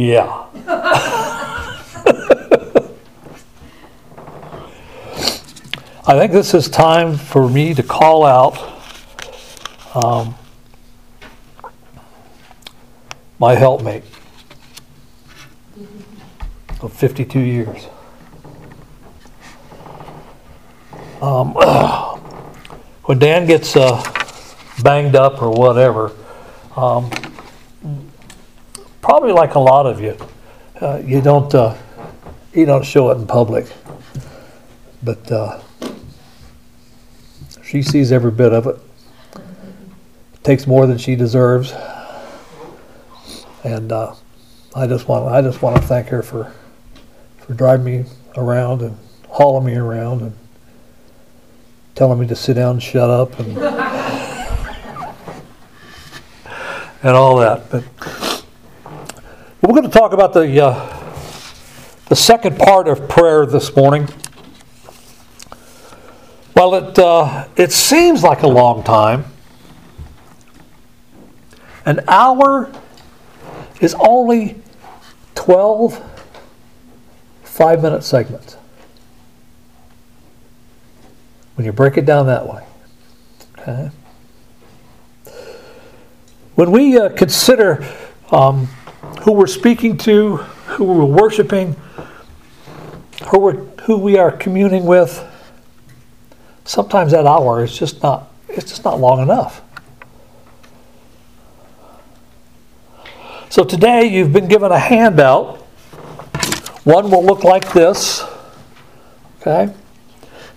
Yeah. I think this is time for me to call out my helpmate of 52 years. When Dan gets banged up or whatever, probably like a lot of you, you don't show it in public, but she sees every bit of it. It takes more than she deserves, and I just want to thank her for driving me around and hauling me around and telling me to sit down and shut up and and all that. But we're going to talk about the second part of prayer this morning. Well, it seems like a long time. An hour is only 12 five-minute segments when you break it down that way. Okay. When we consider who we're speaking to, who we're worshiping, who we are communing with, sometimes that hour is just not long enough. So today you've been given a handout. One will look like this. Okay.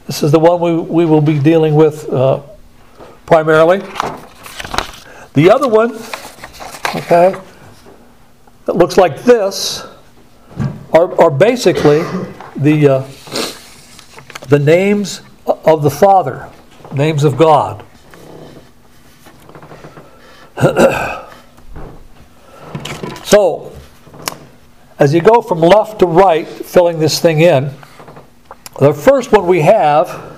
This is the one we will be dealing with primarily. The other one, okay, that looks like this, are basically the names of the Father, names of God. So, as you go from left to right, filling this thing in, the first one we have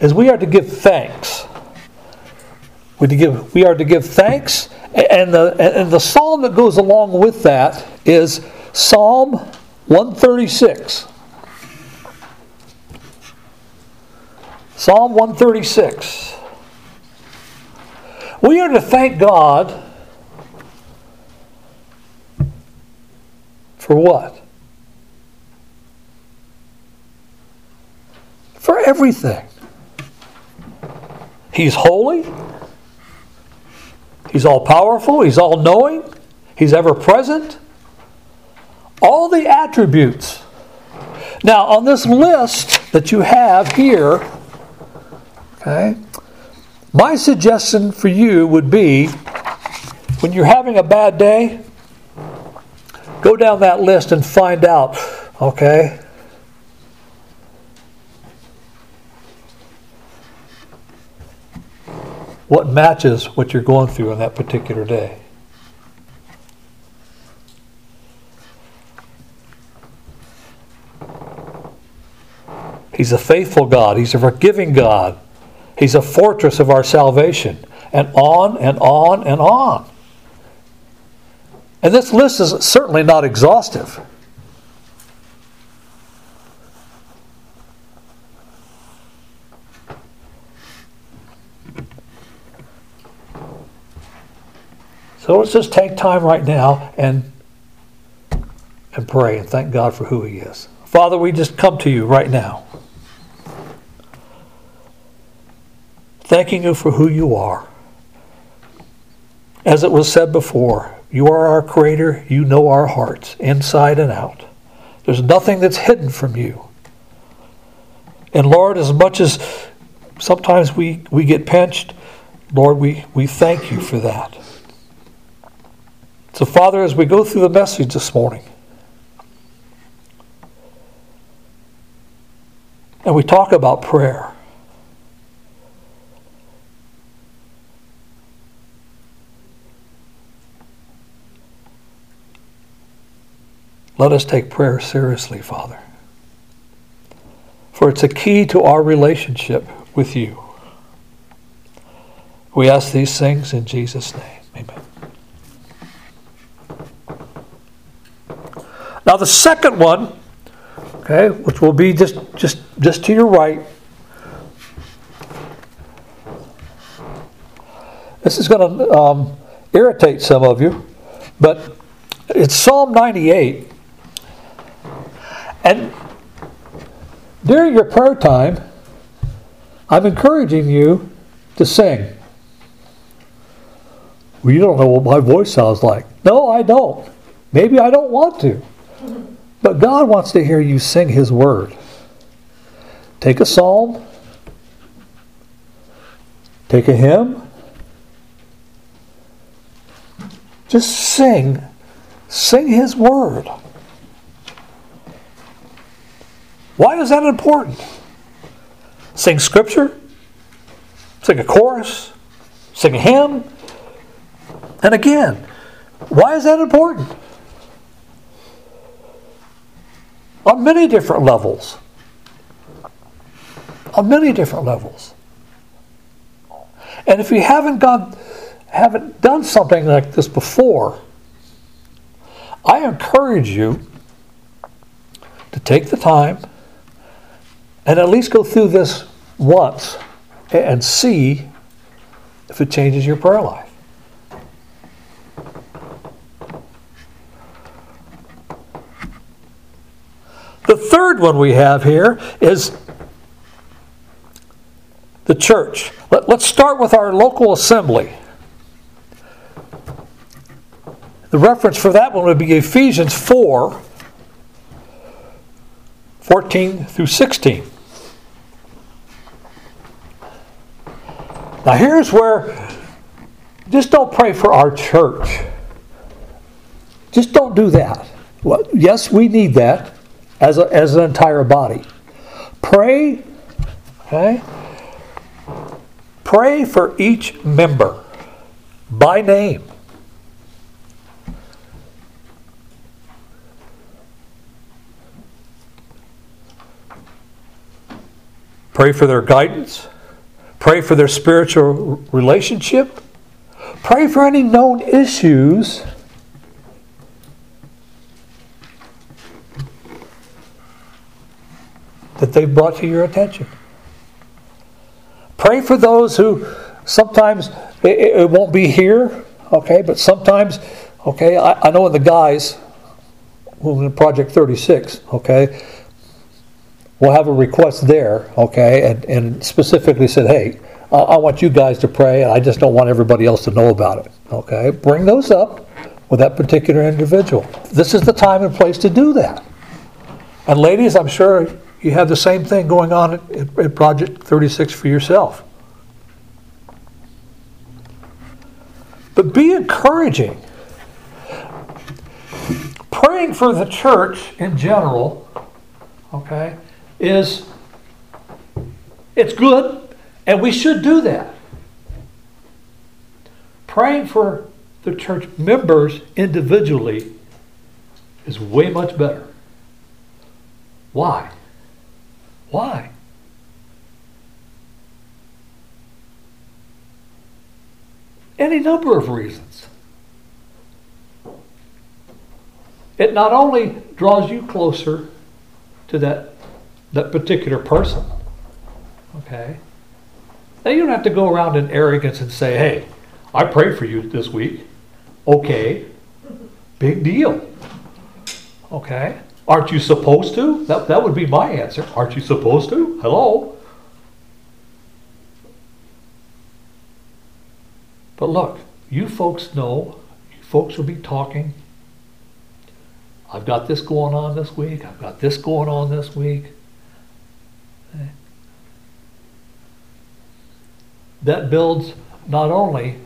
is we are to give thanks. We are to give thanks, and the psalm that goes along with that is Psalm 136. Psalm 136. We are to thank God for what? For everything. He's holy. He's all-powerful. He's all-knowing. He's ever-present. All the attributes. Now, on this list that you have here, okay, my suggestion for you would be, when you're having a bad day, go down that list and find out, okay, what matches what you're going through on that particular day. He's a faithful God. He's a forgiving God. He's a fortress of our salvation. And on and on and on. And this list is certainly not exhaustive. So let's just take time right now and pray and thank God for who He is. Father, we just come to You right now, thanking You for who You are. As it was said before, You are our Creator. You know our hearts, inside and out. There's nothing that's hidden from You. And Lord, as much as sometimes we get pinched, Lord, we thank You for that. So, Father, as we go through the message this morning, and we talk about prayer, let us take prayer seriously, Father. For it's a key to our relationship with You. We ask these things in Jesus' name. Amen. Now the second one, okay, which will be just to your right. This is going to irritate some of you, but it's Psalm 98. And during your prayer time, I'm encouraging you to sing. Well, you don't know what my voice sounds like. No, I don't. Maybe I don't want to. But God wants to hear you sing His Word. Take a psalm. Take a hymn. Just sing. Sing His Word. Why is that important? Sing scripture, sing a chorus, sing a hymn. And again, why is that important? On many different levels. On many different levels. And if you haven't done something like this before, I encourage you to take the time and at least go through this once and see if it changes your prayer life. The third one we have here is the church. Let's start with our local assembly. The reference for that one would be Ephesians 4:14 through 16. Now here's where, just don't pray for our church. Just don't do that. Well, yes, we need that as an entire body. Pray, okay? Pray for each member by name. Pray for their guidance. Pray for their spiritual relationship. Pray for any known issues. That they've brought to your attention. Pray for those who sometimes it won't be here, okay, but sometimes, okay, I know in the guys, in Project 36, okay, we'll have a request there, okay, and specifically said, hey, I want you guys to pray, and I just don't want everybody else to know about it, okay. Bring those up with that particular individual. This is the time and place to do that. And ladies, I'm sure you have the same thing going on at Project 36 for yourself. But be encouraging. Praying for the church in general, okay, it's good, and we should do that. Praying for the church members individually is way much better. Why? Why? Any number of reasons. It not only draws you closer to that particular person, okay? Now you don't have to go around in arrogance and say, hey, I prayed for you this week. Okay, big deal, okay? Aren't you supposed to? That would be my answer. Aren't you supposed to? Hello? But look, you folks know, you folks will be talking. I've got this going on this week. I've got this going on this week. That builds not only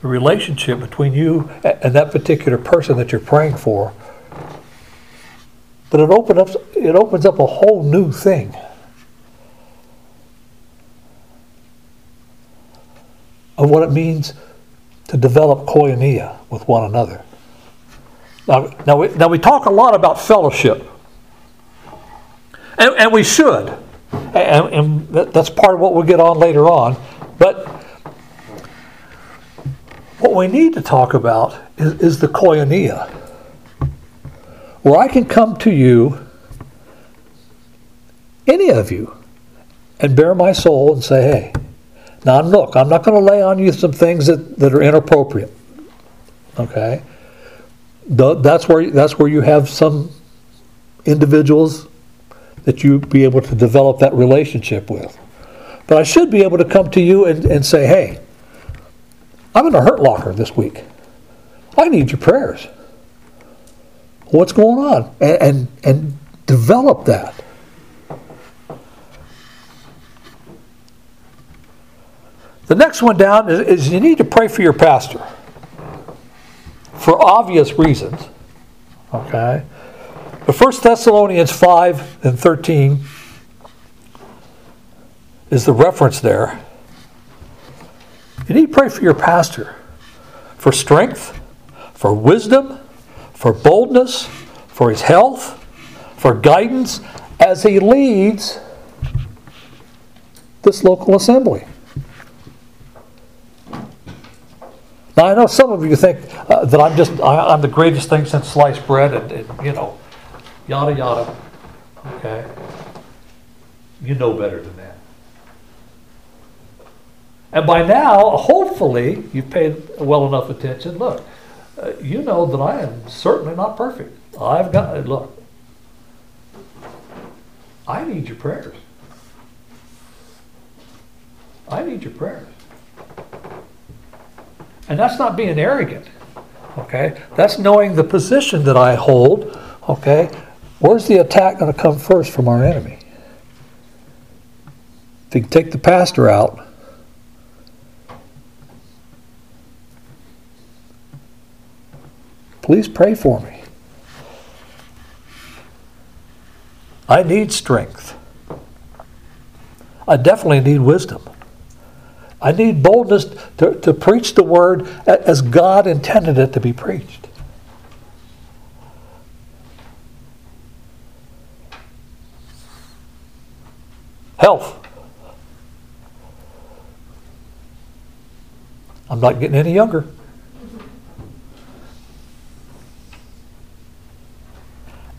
the relationship between you and that particular person that you're praying for, but it opens up a whole new thing. Of what it means to develop koinonia with one another. Now we talk a lot about fellowship. And we should. And that's part of what we'll get on later on. But What we need to talk about is the koinonia, where I can come to you, any of you, and bare my soul and say, hey, now look, I'm not going to lay on you some things that are inappropriate. Okay? That's where you have some individuals that you be able to develop that relationship with. But I should be able to come to you and say, hey, I'm in a hurt locker this week. I need your prayers. What's going on? And develop that. The next one down is you need to pray for your pastor. For obvious reasons. Okay? But 1 Thessalonians 5:13 is the reference there. You need to pray for your pastor for strength, for wisdom, for boldness, for his health, for guidance as he leads this local assembly. Now I know some of you think that I'm the greatest thing since sliced bread and you know, yada yada. Okay. You know better than that. And by now, hopefully, you've paid well enough attention. Look, you know that I am certainly not perfect. I need your prayers. I need your prayers. And that's not being arrogant, okay? That's knowing the position that I hold, okay? Where's the attack going to come first from our enemy? If you can take the pastor out, please pray for me. I need strength. I definitely need wisdom. I need boldness to preach the word as God intended it to be preached. Health. I'm not getting any younger.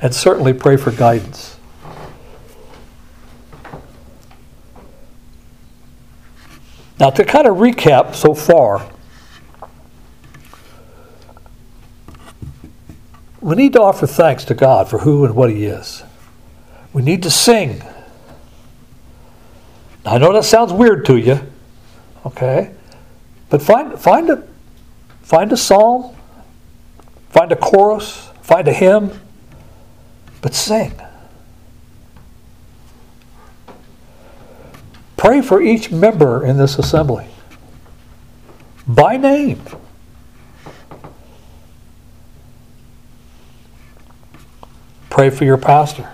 And certainly pray for guidance. Now to kind of recap so far, we need to offer thanks to God for who and what He is. We need to sing. I know that sounds weird to you, okay? But find a psalm, find a chorus, find a hymn. But sing. Pray for each member in this assembly. By name. Pray for your pastor.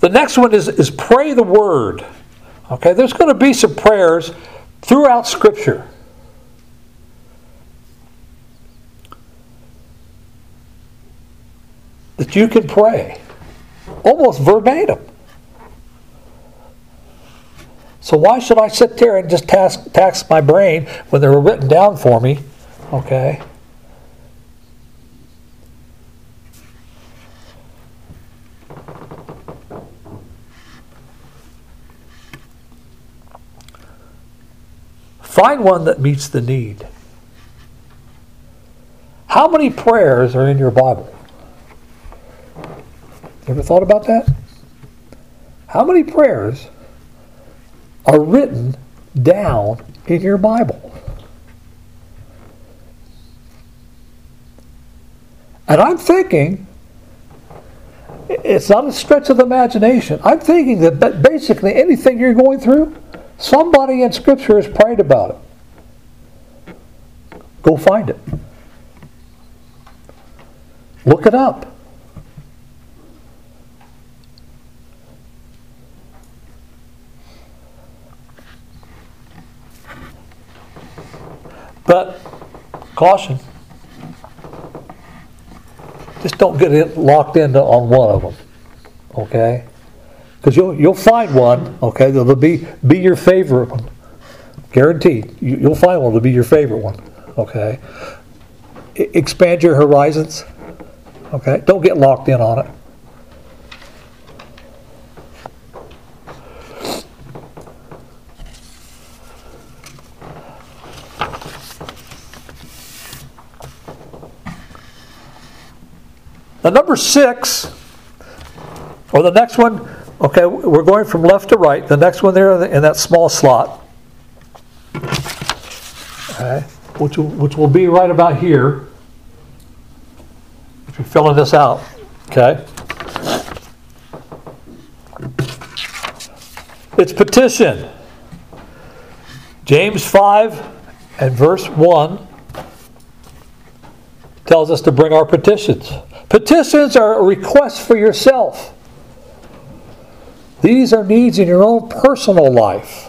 The next one is pray the word. Okay, there's going to be some prayers throughout Scripture. That you can pray. Almost verbatim. So why should I sit there and just tax my brain when they were written down for me? Okay. Find one that meets the need. How many prayers are in your Bible? Ever thought about that? How many prayers are written down in your Bible? And I'm thinking, it's not a stretch of imagination. I'm thinking that basically anything you're going through, somebody in Scripture has prayed about it. Go find it. Look it up. But, caution. Just don't get it locked in on one of them, okay? Because you'll find one, okay? That'll be your favorite one, guaranteed. You'll find one that'll be your favorite one, okay? Expand your horizons, okay? Don't get locked in on it. The number 6, or the next one, okay, we're going from left to right. The next one there in that small slot, okay, which will be right about here, if you're filling this out, okay. It's petition. James 5 and verse 1 tells us to bring our petitions. Petitions are requests for yourself. These are needs in your own personal life.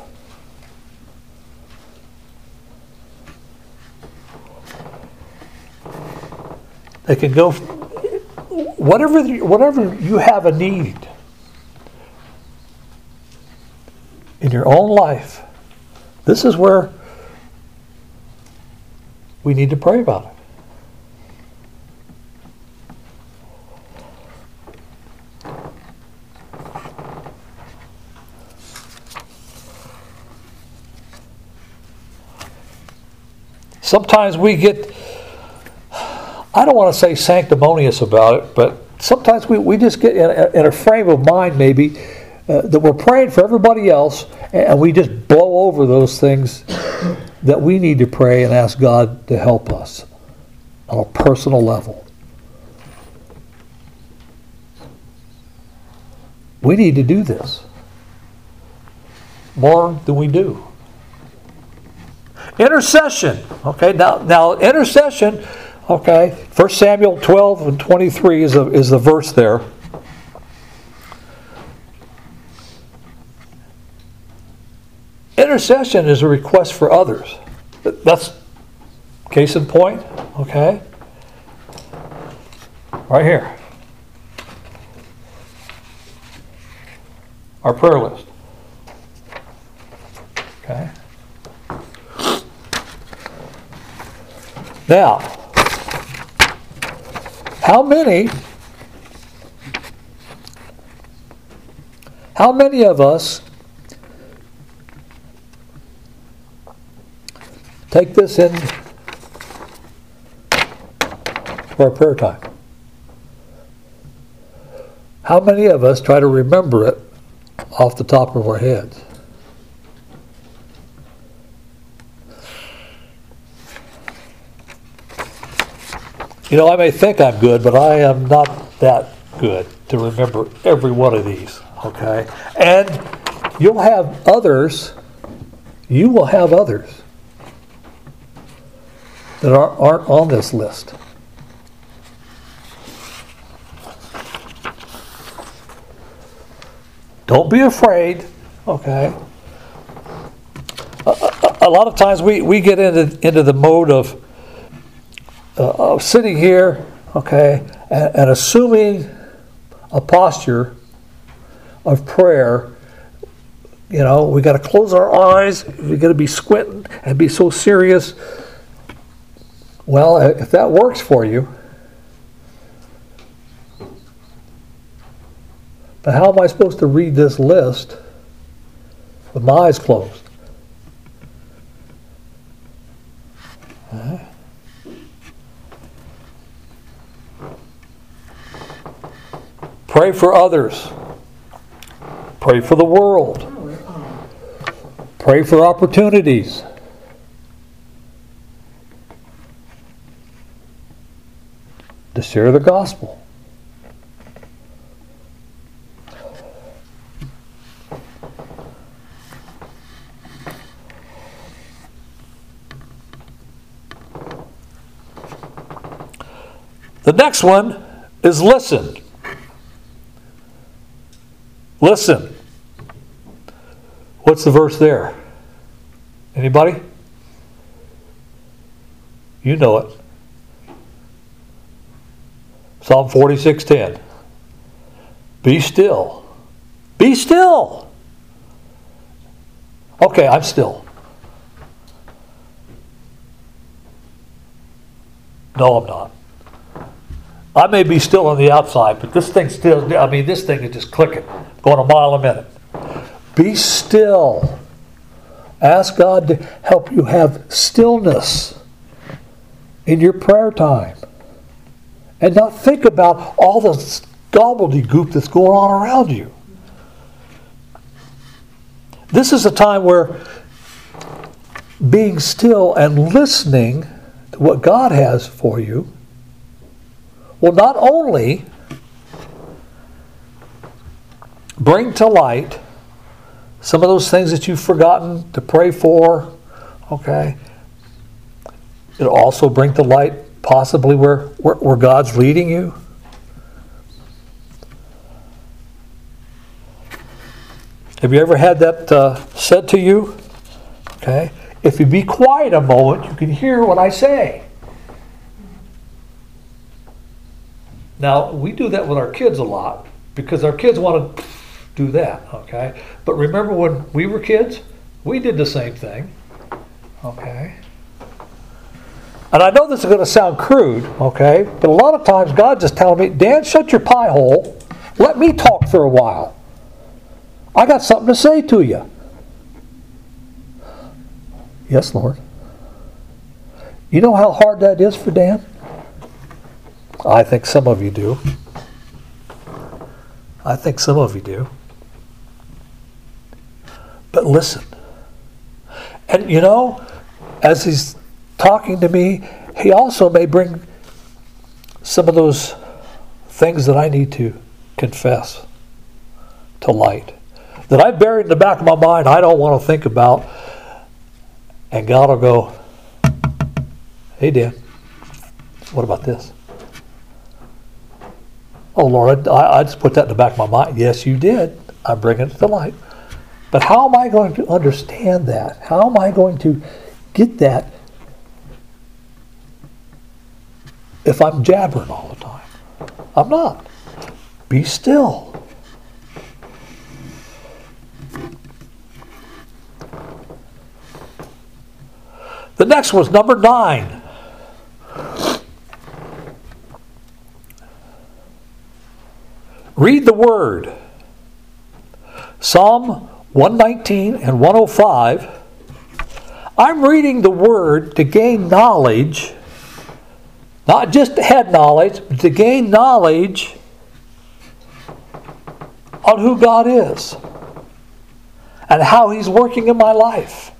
They can go whatever you have a need in your own life. This is where we need to pray about it. Sometimes we get, I don't want to say sanctimonious about it, but sometimes we just get in a frame of mind maybe that we're praying for everybody else, and we just blow over those things that we need to pray and ask God to help us on a personal level. We need to do this more than we do. Intercession, okay. Now intercession, okay. 1 Samuel 12 and 23 is the verse there. Intercession is a request for others. That's case in point, okay. Right here, our prayer list, okay. Now, how many of us take this in for our prayer time? How many of us try to remember it off the top of our heads? You know, I may think I'm good, but I am not that good to remember every one of these, okay? And you will have others that aren't on this list. Don't be afraid, okay? A lot of times we get into the mode of sitting here, okay, and assuming a posture of prayer. You know, we got to close our eyes. We got to be squinting and be so serious. Well, if that works for you, but how am I supposed to read this list with my eyes closed? Pray for others. Pray for the world. Pray for opportunities. To share the gospel. The next one is listen. Listen. What's the verse there? Anybody? You know it. Psalm 46:10. Be still. Be still. Okay, I'm still. No, I'm not. I may be still on the outside, but this thing's still, I mean, this thing is just clicking, going a mile a minute. Be still. Ask God to help you have stillness in your prayer time. And not think about all the gobbledygook that's going on around you. This is a time where being still and listening to what God has for you will not only bring to light some of those things that you've forgotten to pray for, okay? It'll also bring to light possibly where God's leading you. Have you ever had that said to you? Okay. If you be quiet a moment, you can hear what I say. Now, we do that with our kids a lot because our kids want to do that, okay? But remember when we were kids, we did the same thing, okay? And I know this is going to sound crude, okay? But a lot of times God just tells me, Dan, shut your pie hole. Let me talk for a while. I got something to say to you. Yes, Lord. You know how hard that is for Dan? I think some of you do. I think some of you do. But listen. And you know, as he's talking to me, he also may bring some of those things that I need to confess to light. That I buried in the back of my mind, I don't want to think about. And God will go, hey, Dan, what about this? Oh, Lord, I just put that in the back of my mind. Yes, you did. I'm bringing it to light. But how am I going to understand that? How am I going to get that if I'm jabbering all the time? I'm not. Be still. The next was number 9. Read the Word. Psalm 119 and 105. I'm reading the Word to gain knowledge, not just head knowledge, but to gain knowledge on who God is and how He's working in my life.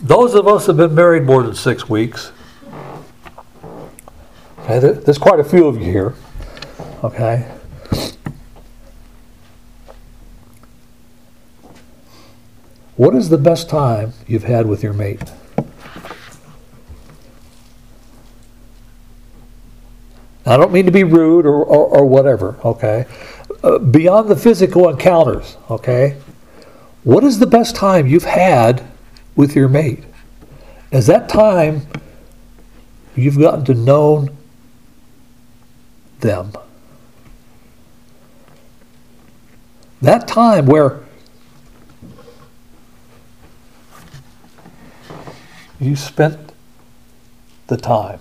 Those of us who have been married more than 6 weeks, okay, there's quite a few of you here, okay? What is the best time you've had with your mate? I don't mean to be rude or whatever, okay? Beyond the physical encounters, okay? What is the best time you've had with your mate? As that time you've gotten to know them. That time where you spent the time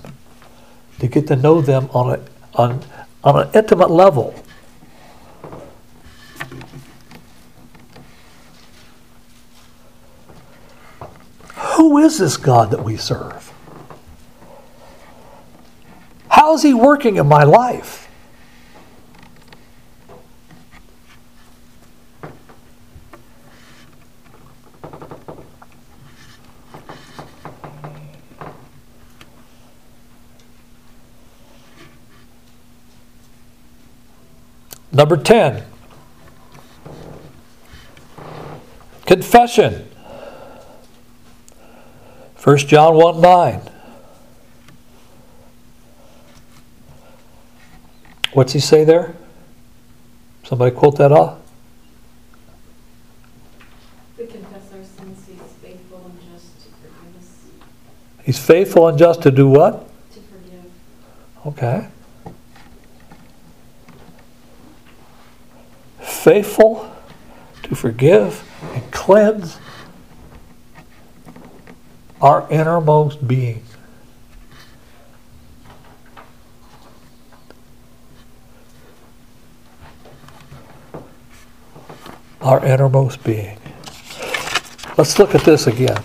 to get to know them on an intimate level. Who is this God that we serve? How is He working in my life? Number 10. Confession. 1 John 1:9. What's he say there? Somebody quote that off? He's faithful and just to do what? To forgive. Okay. Faithful to forgive and cleanse our innermost being. Our innermost being. Let's look at this again.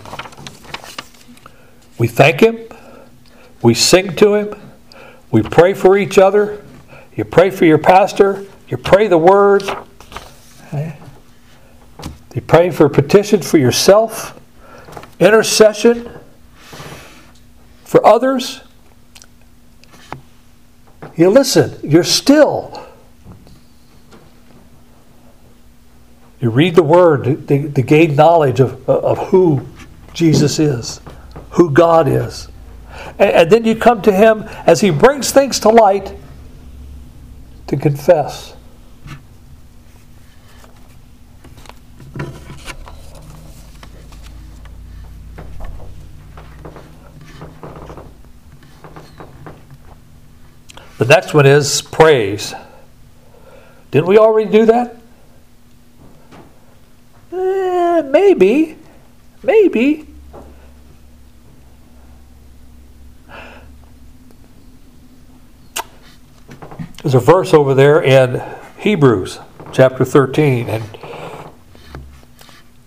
We thank Him. We sing to Him. We pray for each other. You pray for your pastor. You pray the Word. Okay. You pray for petition for yourself. Intercession for others. You listen. You're still. You read the Word to gain knowledge of who Jesus is, who God is. And then you come to Him as He brings things to light to confess. The next one is praise. Didn't we already do that? Maybe. There's a verse over there in Hebrews chapter 13 and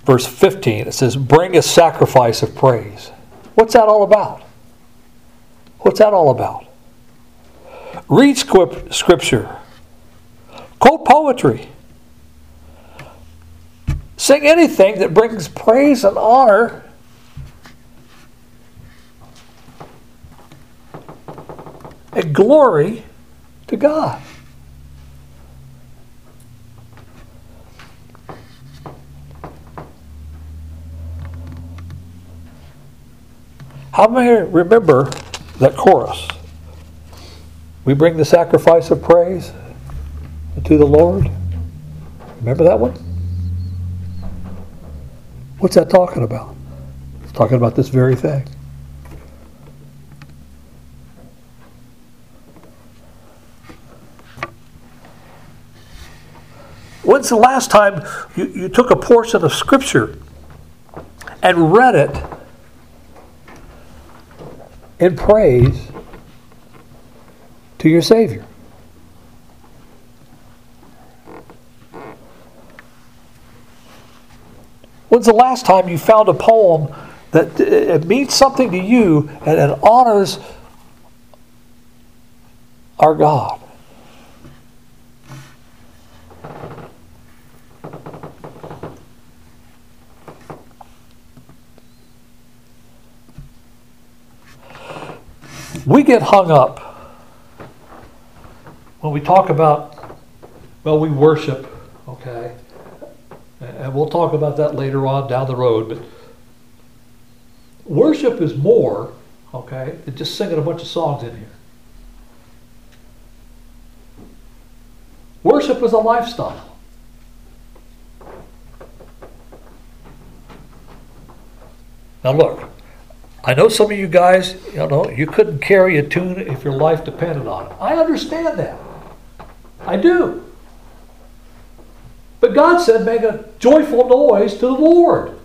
verse 15. It says, bring a sacrifice of praise. What's that all about? Read scripture. Quote poetry. Sing anything that brings praise and honor and glory to God. How many remember that chorus? We bring the sacrifice of praise to the Lord. Remember that one? What's that talking about? It's talking about this very thing. When's the last time you took a portion of Scripture and read it in praise to your Savior? When's the last time you found a poem that it means something to you and it honors our God? We get hung up when we talk about, well, we worship, okay? And we'll talk about that later on down the road, but worship is more, okay, than just singing a bunch of songs in here. Worship is a lifestyle. Now look, I know some of you guys, you know, you couldn't carry a tune if your life depended on it. I understand that. I do. But God said, make a joyful noise to the Lord.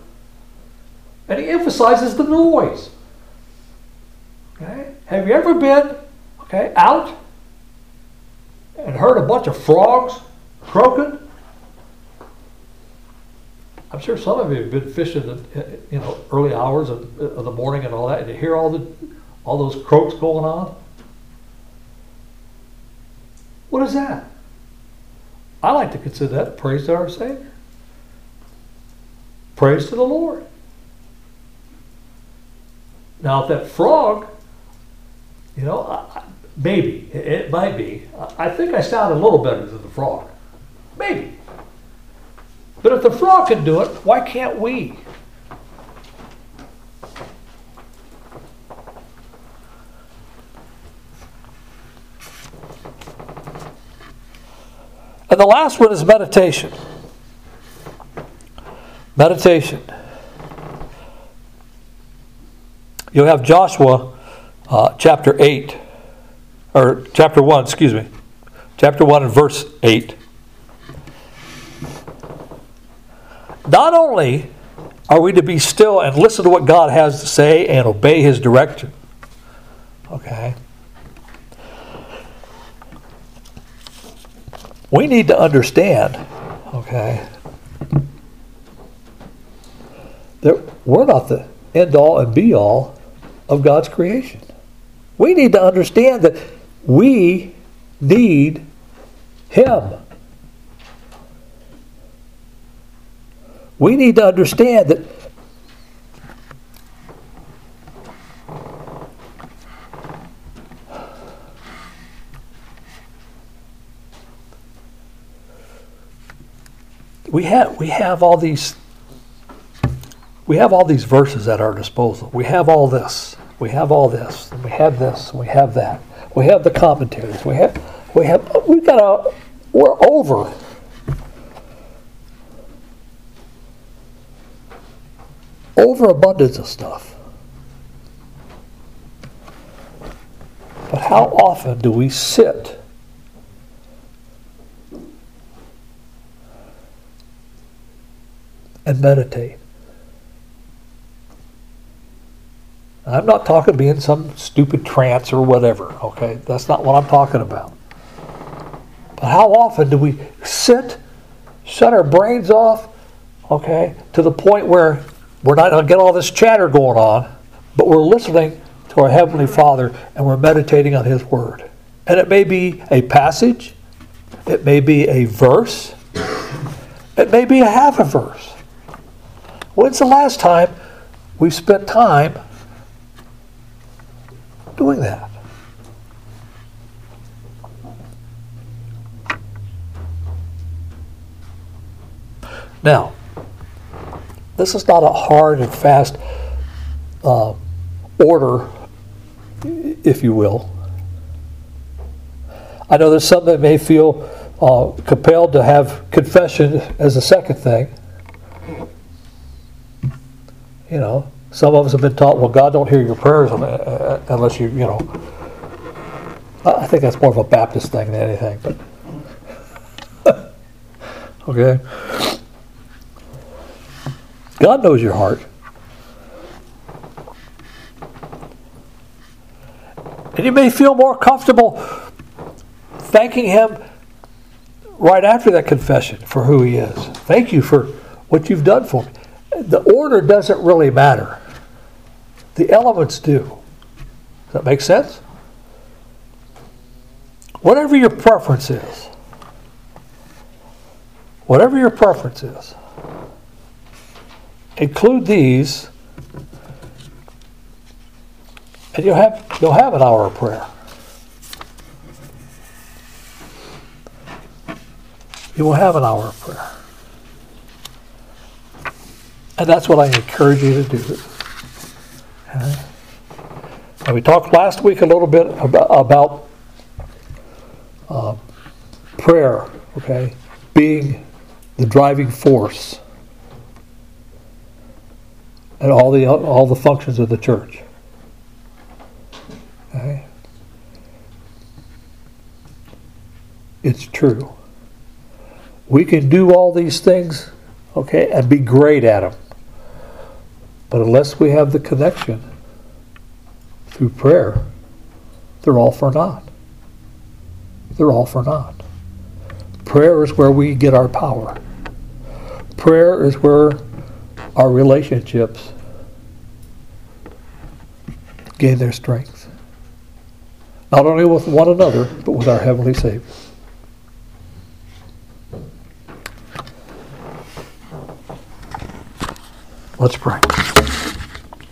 And He emphasizes the noise. Okay? Have you ever been out and heard a bunch of frogs croaking? I'm sure some of you have been fishing in early hours of the morning and all that, and you hear all those croaks going on. What is that? I like to consider that praise to our Savior. Praise to the Lord. Now, if that frog, maybe, it might be. I think I sound a little better than the frog. Maybe. But if the frog can do it, why can't we? And the last one is meditation. Meditation. You'll have Joshua chapter 8, or chapter 1, excuse me. Chapter 1 and verse 8. Not only are we to be still and listen to what God has to say and obey His direction. Okay. We need to understand, okay, that we're not the end all and be all of God's creation. We need to understand that we need Him. We need to understand that we have all these verses at our disposal. We have all this. We have all this. And we have this. And we have that. We have the commentaries. We're over. Overabundance of stuff. But how often do we sit and meditate? I'm not talking being some stupid trance or whatever, okay? That's not what I'm talking about. But how often do we sit, shut our brains off, okay, to the point where we're not going to get all this chatter going on, but we're listening to our Heavenly Father and we're meditating on His Word. And it may be a passage, it may be a verse, it may be a half a verse. When's the last time we spent time doing that? Now, this is not a hard and fast order, if you will. I know there's some that may feel compelled to have confession as a second thing. You know, some of us have been taught, well, God don't hear your prayers unless you, you know. I think that's more of a Baptist thing than anything. But okay. God knows your heart. And you may feel more comfortable thanking Him right after that confession for who He is. Thank you for what you've done for me. The order doesn't really matter. The elements do. Does that make sense? Whatever your preference is. Whatever your preference is. Include these, and you'll have an hour of prayer. You will have an hour of prayer. And that's what I encourage you to do. Okay. And we talked last week a little bit about prayer, okay, being the driving force. And all the functions of the church. Okay? It's true. We can do all these things, okay, and be great at them. But unless we have the connection through prayer, they're all for naught. They're all for naught. Prayer is where we get our power. Prayer is where our relationships gain their strength. Not only with one another, but with our Heavenly Savior. Let's pray.